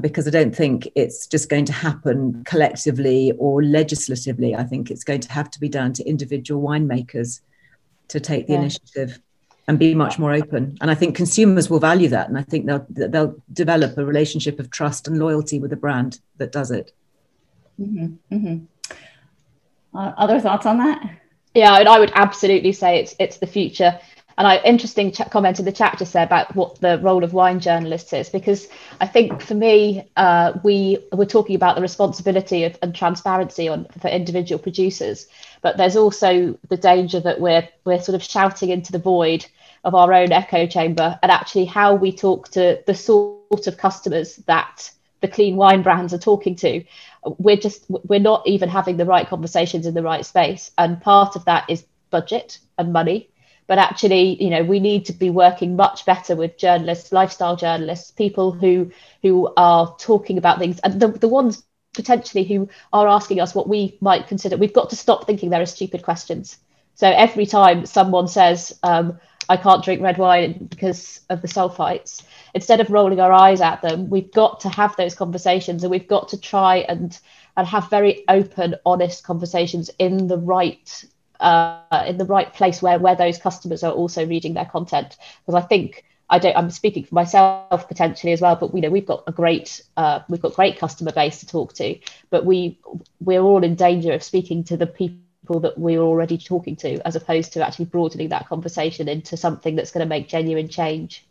because I don't think it's just going to happen collectively or legislatively. I think it's going to have to be down to individual winemakers to take the initiative and be much more open. And I think consumers will value that. And I think they'll develop a relationship of trust and loyalty with a brand that does it. Mm-hmm, mm-hmm. Other thoughts on that? Yeah, I would absolutely say it's the future. And interesting comment in the chat just there about what the role of wine journalists is, because I think for me, we were talking about the responsibility and transparency for individual producers, but there's also the danger that we're sort of shouting into the void of our own echo chamber, and actually how we talk to the sort of customers that the clean wine brands are talking to. We're not even having the right conversations in the right space, and part of that is budget and money. But actually, you know, we need to be working much better with journalists, lifestyle journalists, people who are talking about things, and the ones potentially who are asking us what we might consider. We've got to stop thinking there are stupid questions. So every time someone says, I can't drink red wine because of the sulfites, instead of rolling our eyes at them, we've got to have those conversations, and we've got to try and have very open, honest conversations in the right place where those customers are also reading their content. Because I think I'm speaking for myself potentially as well, but we've got a great we've got great customer base to talk to, but we're all in danger of speaking to the people that we're already talking to, as opposed to actually broadening that conversation into something that's going to make genuine change.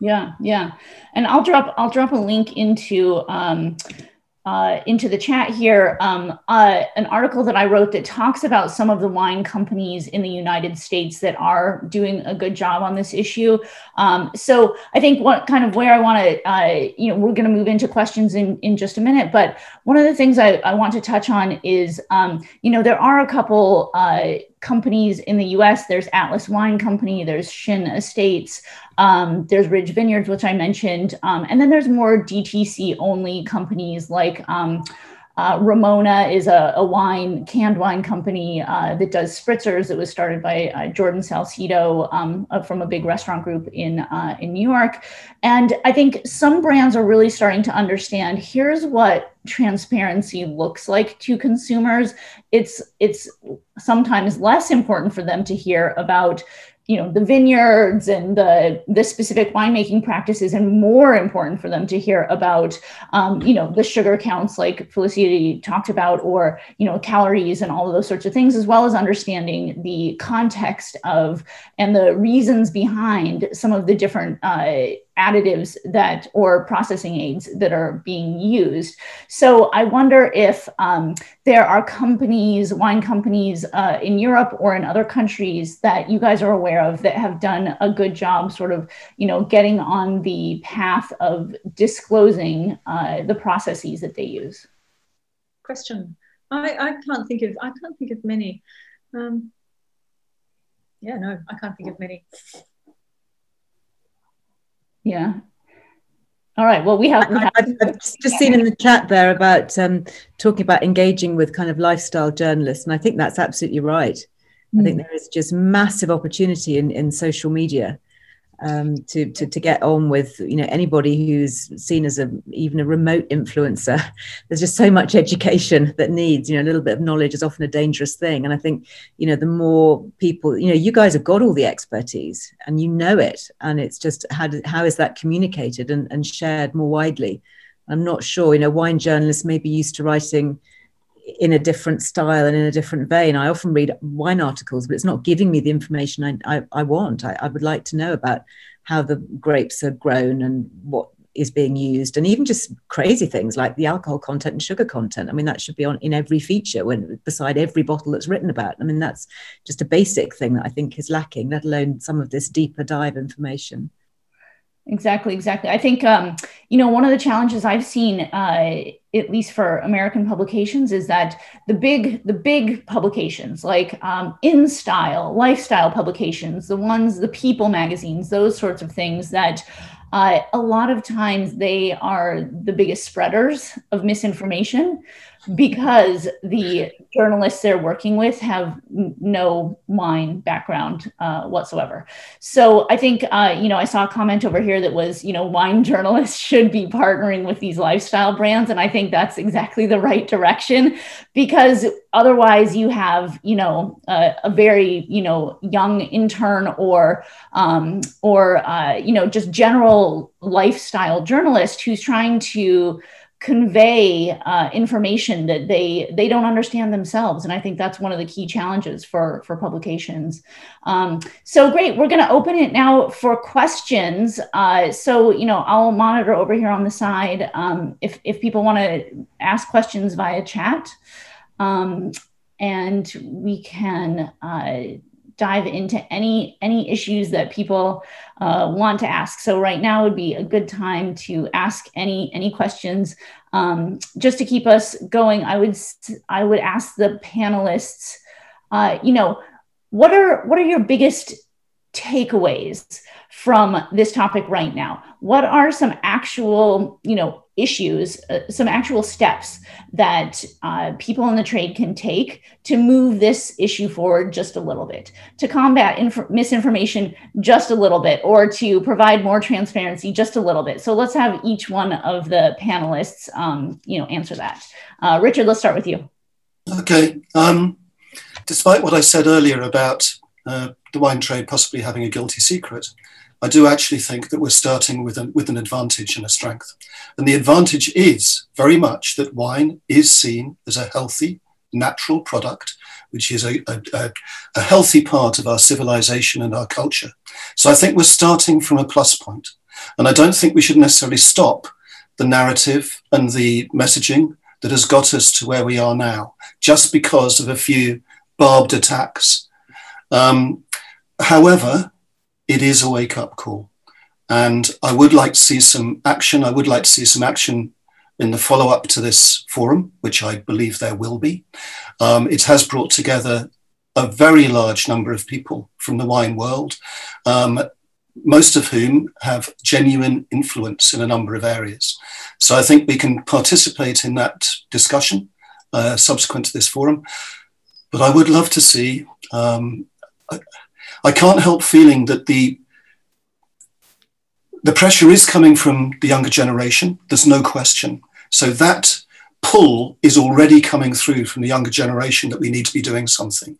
Yeah, and I'll drop a link into the chat here, an article that I wrote that talks about some of the wine companies in the United States that are doing a good job on this issue. So I think where I want to, we're going to move into questions in just a minute, but one of the things I want to touch on is, there are a couple companies in the US. There's Atlas Wine Company, there's Shin Estates, there's Ridge Vineyards, which I mentioned, and then there's more DTC only companies like Ramona is a canned wine company that does spritzers. It was started by Jordan Salcedo from a big restaurant group in New York. And I think some brands are really starting to understand, here's what transparency looks like to consumers. It's sometimes less important for them to hear about the vineyards and the specific winemaking practices, and more important for them to hear about, the sugar counts like Felicity talked about, or, calories and all of those sorts of things, as well as understanding the context of and the reasons behind some of the different additives or processing aids that are being used. So I wonder if there are wine companies in Europe or in other countries that you guys are aware of that have done a good job sort of, getting on the path of disclosing the processes that they use. Question. I can't think of many. I can't think of many. Yeah. All right. Well, I've just seen in the chat there about talking about engaging with kind of lifestyle journalists. And I think that's absolutely right. Mm. I think there is just massive opportunity in social media to get on with, anybody who's seen as even a remote influencer. There's just so much education that needs, a little bit of knowledge is often a dangerous thing. And I think, the more people, you guys have got all the expertise and it. And it's just how is that communicated and shared more widely? I'm not sure, wine journalists may be used to writing in a different style and in a different vein. I often read wine articles, but it's not giving me the information I want. I would like to know about how the grapes are grown and what is being used, and even just crazy things like the alcohol content and sugar content. I mean, that should be on in every feature beside every bottle that's written about. I mean, that's just a basic thing that I think is lacking, let alone some of this deeper dive information. Exactly. I think, one of the challenges I've seen, at least for American publications, is that the big publications like InStyle, lifestyle publications, the People magazines, those sorts of things that a lot of times they are the biggest spreaders of misinformation, because the journalists they're working with have no wine background whatsoever. So I think, I saw a comment over here that was, wine journalists should be partnering with these lifestyle brands. And I think that's exactly the right direction, because otherwise you have, a very, young intern or just general lifestyle journalist who's trying to convey information that they don't understand themselves. And I think that's one of the key challenges for publications. So great, we're gonna open it now for questions. I'll monitor over here on the side if people wanna ask questions via chat. And we can dive into any issues that people want to ask. So right now would be a good time to ask any questions. Just to keep us going, I would ask the panelists, what are your biggest takeaways from this topic right now? What are some actual, issues, some actual steps that people in the trade can take to move this issue forward just a little bit, to combat misinformation just a little bit, or to provide more transparency just a little bit? So let's have each one of the panelists, answer that. Richard, let's start with you. Okay. Despite what I said earlier about the wine trade possibly having a guilty secret, I do actually think that we're starting with an advantage and a strength. And the advantage is very much that wine is seen as a healthy, natural product, which is a healthy part of our civilization and our culture. So I think we're starting from a plus point. And I don't think we should necessarily stop the narrative and the messaging that has got us to where we are now, just because of a few barbed attacks. However, it is a wake-up call. And I would like to see some action. I would like to see some action in the follow-up to this forum, which I believe there will be. It has brought together a very large number of people from the wine world, most of whom have genuine influence in a number of areas. So I think we can participate in that discussion subsequent to this forum. But I would love to see, I can't help feeling that the pressure is coming from the younger generation, there's no question. So that pull is already coming through from the younger generation that we need to be doing something.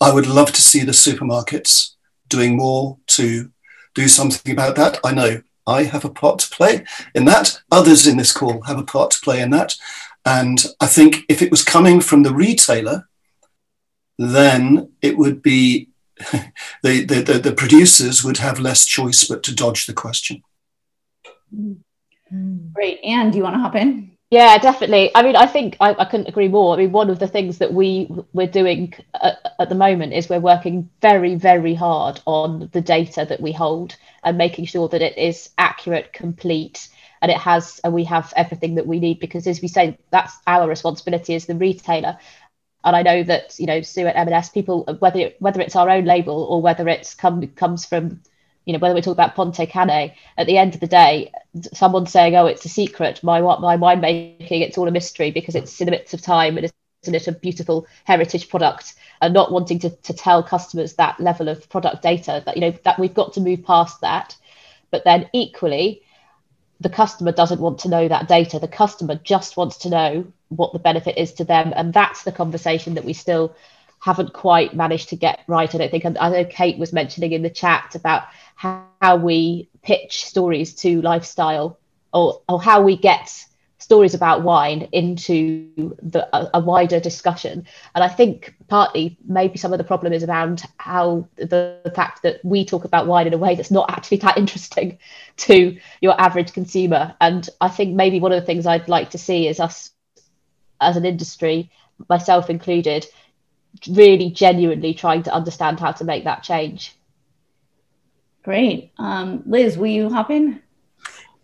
I would love to see the supermarkets doing more to do something about that. I know I have a part to play in that. Others in this call have a part to play in that. And I think if it was coming from the retailer, then it would be the producers would have less choice but to dodge the question. Great. Anne, do you want to hop in? Yeah, definitely. I mean, I think I couldn't agree more. I mean, one of the things that we're doing at the moment is we're working very, very hard on the data that we hold and making sure that it is accurate, complete, and it has, and we have everything that we need, because as we say, that's our responsibility as the retailer. And I know that, you know, Sue at M&S, people, whether it's our own label or whether it's comes from, you know, whether we talk about Ponte Cane, at the end of the day, someone saying, oh, it's a secret, my winemaking, it's all a mystery because it's in the midst of time and isn't it a beautiful heritage product, and not wanting to tell customers that level of product data, that, you know, that we've got to move past that. But then equally, the customer doesn't want to know that data. The customer just wants to know what the benefit is to them. And that's the conversation that we still haven't quite managed to get right, I don't think. And I know Kate was mentioning in the chat about how we pitch stories to lifestyle, or how we get stories about wine into a wider discussion. And I think partly maybe some of the problem is around how the fact that we talk about wine in a way that's not actually that interesting to your average consumer. And I think maybe one of the things I'd like to see is us as an industry, myself included, really genuinely trying to understand how to make that change. Great. Liz, will you hop in?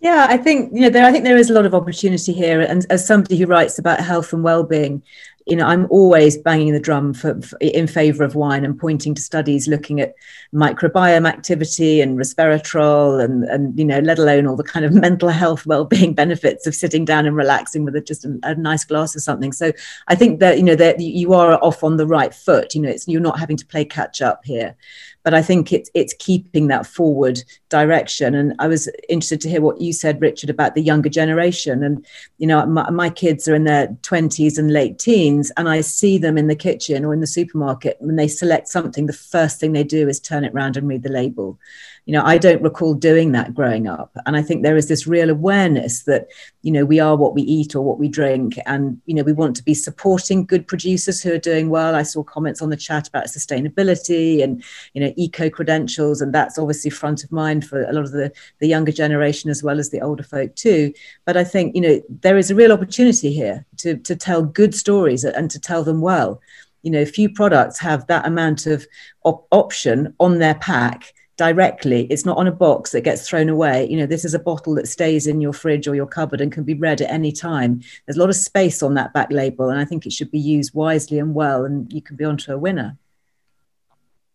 Yeah, I think, you know, there is a lot of opportunity here. And as somebody who writes about health and well-being, you know, I'm always banging the drum in favour of wine and pointing to studies looking at microbiome activity and resveratrol and you know, let alone all the kind of mental health well-being benefits of sitting down and relaxing with just a nice glass of something. So I think that, you know, that you are off on the right foot. You know, you're not having to play catch up here. But I think it's keeping that forward direction. And I was interested to hear what you said, Richard, about the younger generation. And, you know, my kids are in their 20s and late teens, and I see them in the kitchen or in the supermarket. When they select something, the first thing they do is turn it round and read the label. You know, I don't recall doing that growing up. And I think there is this real awareness that, you know, we are what we eat or what we drink. And, you know, we want to be supporting good producers who are doing well. I saw comments on the chat about sustainability and, you know, eco-credentials. And that's obviously front of mind for a lot of the younger generation as well as the older folk too. But I think, you know, there is a real opportunity here to tell good stories and to tell them well. You know, few products have that amount of option on their pack directly. It's not on a box that gets thrown away. You know, this is a bottle that stays in your fridge or your cupboard and can be read at any time. There's a lot of space on that back label, and I think it should be used wisely and well, and you can be onto a winner.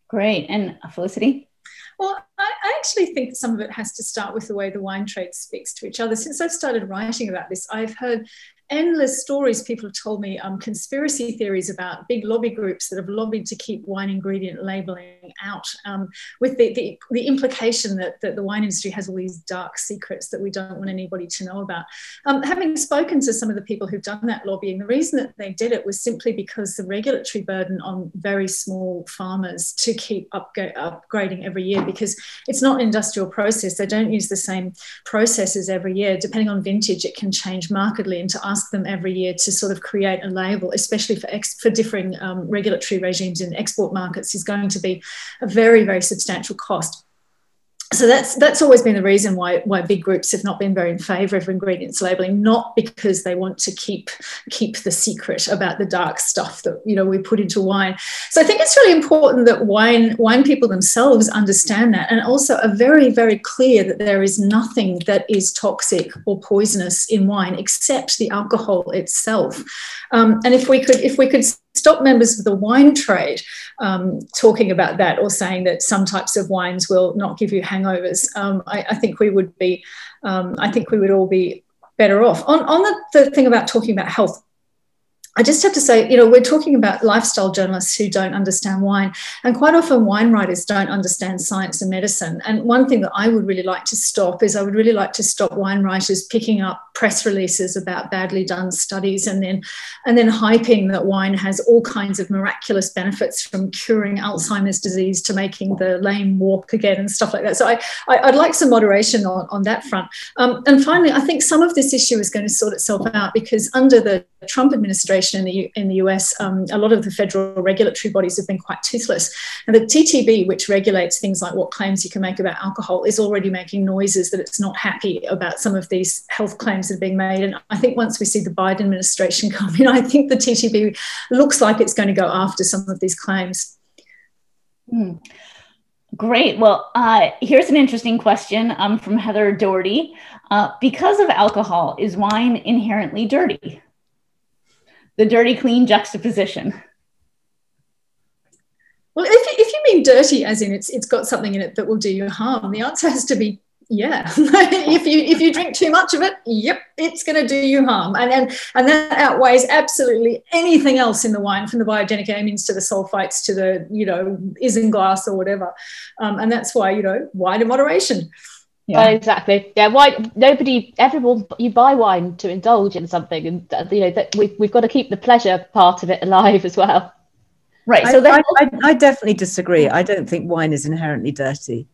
Great. And Felicity? Well, I actually think some of it has to start with the way the wine trade speaks to each other. Since I've started writing about this, I've heard endless stories people told me, conspiracy theories about big lobby groups that have lobbied to keep wine ingredient labeling out, with the implication that the wine industry has all these dark secrets that we don't want anybody to know about. Having spoken to some of the people who've done that lobbying, the reason that they did it was simply because the regulatory burden on very small farmers to keep upgrading every year, because it's not an industrial process. They don't use the same processes every year. Depending on vintage, it can change markedly, and to ask them every year to sort of create a label, especially for differing regulatory regimes in export markets, is going to be a very, very substantial cost. So that's always been the reason why big groups have not been very in favour of ingredients labelling, not because they want to keep the secret about the dark stuff that, you know, we put into wine. So I think it's really important that wine people themselves understand that, and also are very, very clear that there is nothing that is toxic or poisonous in wine except the alcohol itself. And if we could stop members of the wine trade talking about that, or saying that some types of wines will not give you hangovers, I think we would all be better off. On the thing about talking about health, I just have to say, you know, we're talking about lifestyle journalists who don't understand wine, and quite often wine writers don't understand science and medicine. And one thing that I would really like to stop is wine writers picking up press releases about badly done studies and then hyping that wine has all kinds of miraculous benefits, from curing Alzheimer's disease to making the lame walk again and stuff like that. So I'd like some moderation on that front. And finally, I think some of this issue is going to sort itself out, because under the Trump administration, in the US, a lot of the federal regulatory bodies have been quite toothless. And the TTB, which regulates things like what claims you can make about alcohol, is already making noises that it's not happy about some of these health claims that are being made. And I think once we see the Biden administration come in, I think the TTB looks like it's going to go after some of these claims. Mm. Great. Well, here's an interesting question from Heather Doherty. Because of alcohol, is wine inherently dirty? The dirty clean juxtaposition. Well, if you mean dirty as in it's got something in it that will do you harm, the answer has to be yeah. if you drink too much of it, yep, it's going to do you harm. And that outweighs absolutely anything else in the wine, from the biogenic amines to the sulfites to the, you know, isinglass or whatever. And that's why, you know, wine in moderation. Yeah. Well, exactly. Yeah. You buy wine to indulge in something, and you know that we've got to keep the pleasure part of it alive as well. Right. So I definitely disagree. I don't think wine is inherently dirty,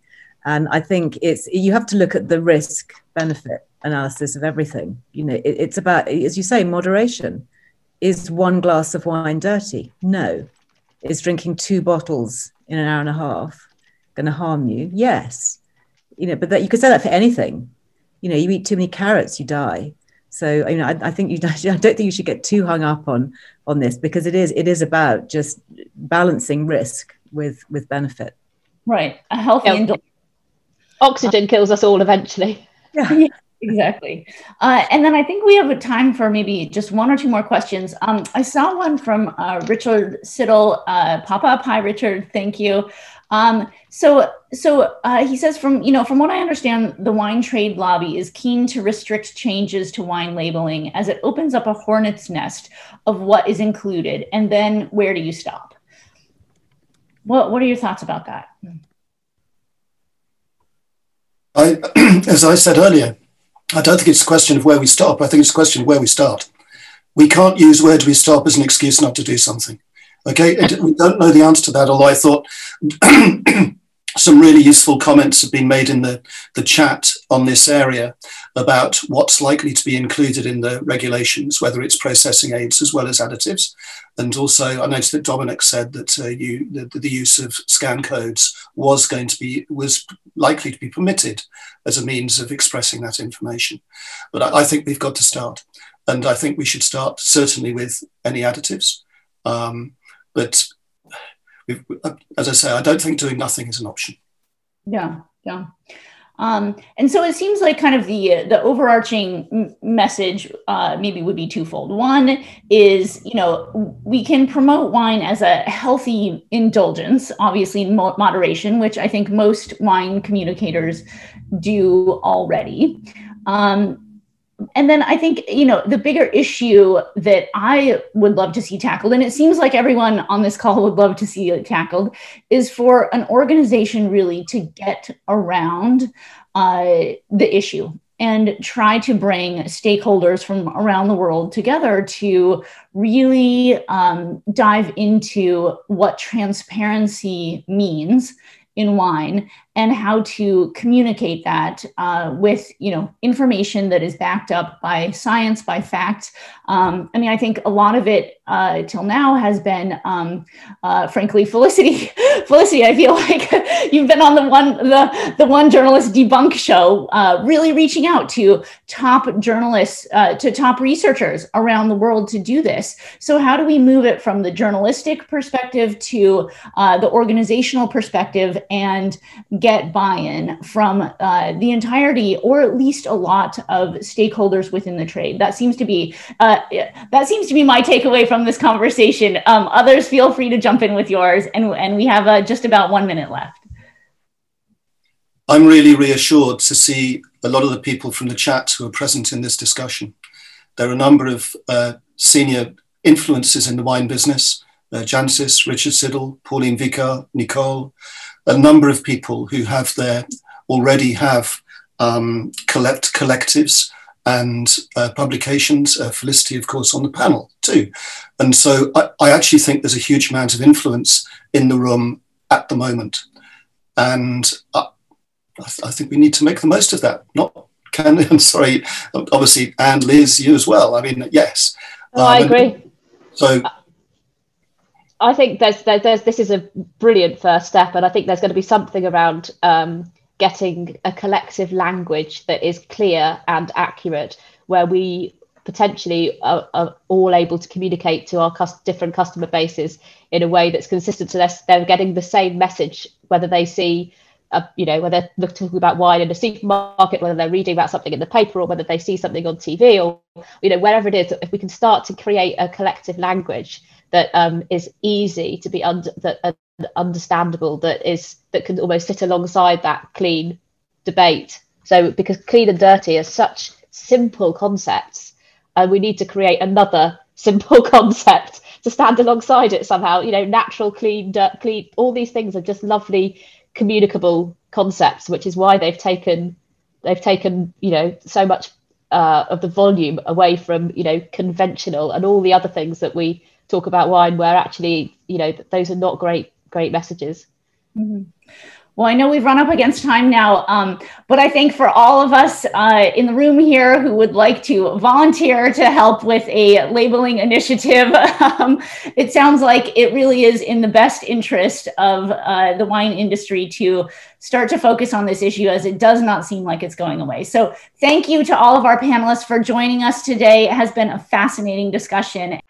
and I think you have to look at the risk benefit analysis of everything. You know, it's about, as you say, moderation. Is one glass of wine dirty? No. Is drinking 2 bottles in an hour and a half going to harm you? Yes. You know, but that you could say that for anything. You know, you eat too many carrots, you die. So, you know, I don't think you should get too hung up on this, because it is about just balancing risk with benefit. Right, a healthy indulgence. Oxygen kills us all eventually. Yeah. Exactly. And then I think we have a time for maybe just 1 or 2 more questions. I saw one from Richard Siddle, pop-up. Hi, Richard. Thank you. So he says, from what I understand, the wine trade lobby is keen to restrict changes to wine labeling, as it opens up a hornet's nest of what is included. And then where do you stop? What are your thoughts about that? As I said earlier, I don't think it's a question of where we stop. I think it's a question of where we start. We can't use where do we stop as an excuse not to do something. Okay, we don't know the answer to that, although I thought some really useful comments have been made in the chat on this area about what's likely to be included in the regulations, whether it's processing aids as well as additives. And also I noticed that Dominic said that the use of scan codes was likely to be permitted as a means of expressing that information. But I think we've got to start. And I think we should start certainly with any additives. But as I say, I don't think doing nothing is an option. Yeah. And so it seems like kind of the overarching message maybe would be twofold. One is, you know, we can promote wine as a healthy indulgence, obviously in moderation, which I think most wine communicators do already. And then I think, you know, the bigger issue that I would love to see tackled, and it seems like everyone on this call would love to see it tackled, is for an organization really to get around the issue and try to bring stakeholders from around the world together to really dive into what transparency means in wine and how to communicate that with, you know, information that is backed up by science, by facts. I mean, I think a lot of it till now has been, frankly, Felicity, I feel like you've been on the one journalist debunk show, really reaching out to top journalists, to top researchers around the world to do this. So how do we move it from the journalistic perspective to the organizational perspective and get buy-in from the entirety, or at least a lot of stakeholders within the trade? That seems to be my takeaway from this conversation. Others, feel free to jump in with yours, and we have just about 1 minute left. I'm really reassured to see a lot of the people from the chat who are present in this discussion. There are a number of senior influences in the wine business, Jancis, Richard Siddle, Pauline Vicar, Nicole, a number of people who have collectives and publications, Felicity, of course, on the panel too. And so I actually think there's a huge amount of influence in the room at the moment. And I think we need to make the most of that. Obviously, and Liz, you as well. I mean, yes. I agree. So I think this is a brilliant first step, and I think there's going to be something around getting a collective language that is clear and accurate, where we potentially are all able to communicate to our different customer bases in a way that's consistent, so they're getting the same message, whether they see, whether they're talking about wine in a supermarket, whether they're reading about something in the paper, or whether they see something on TV, or, wherever it is. If we can start to create a collective language that is easy to be understandable, that can almost sit alongside that clean debate. So because clean and dirty are such simple concepts, and we need to create another simple concept to stand alongside it somehow. Natural, clean, dirt, clean, all these things are just lovely, communicable concepts, which is why they've taken so much of the volume away from conventional and all the other things that we talk about wine, where actually those are not great messages. Mm-hmm. Well, I know we've run up against time now, but I think for all of us in the room here who would like to volunteer to help with a labeling initiative, it sounds like it really is in the best interest of the wine industry to start to focus on this issue, as it does not seem like it's going away. So thank you to all of our panelists for joining us today. It has been a fascinating discussion.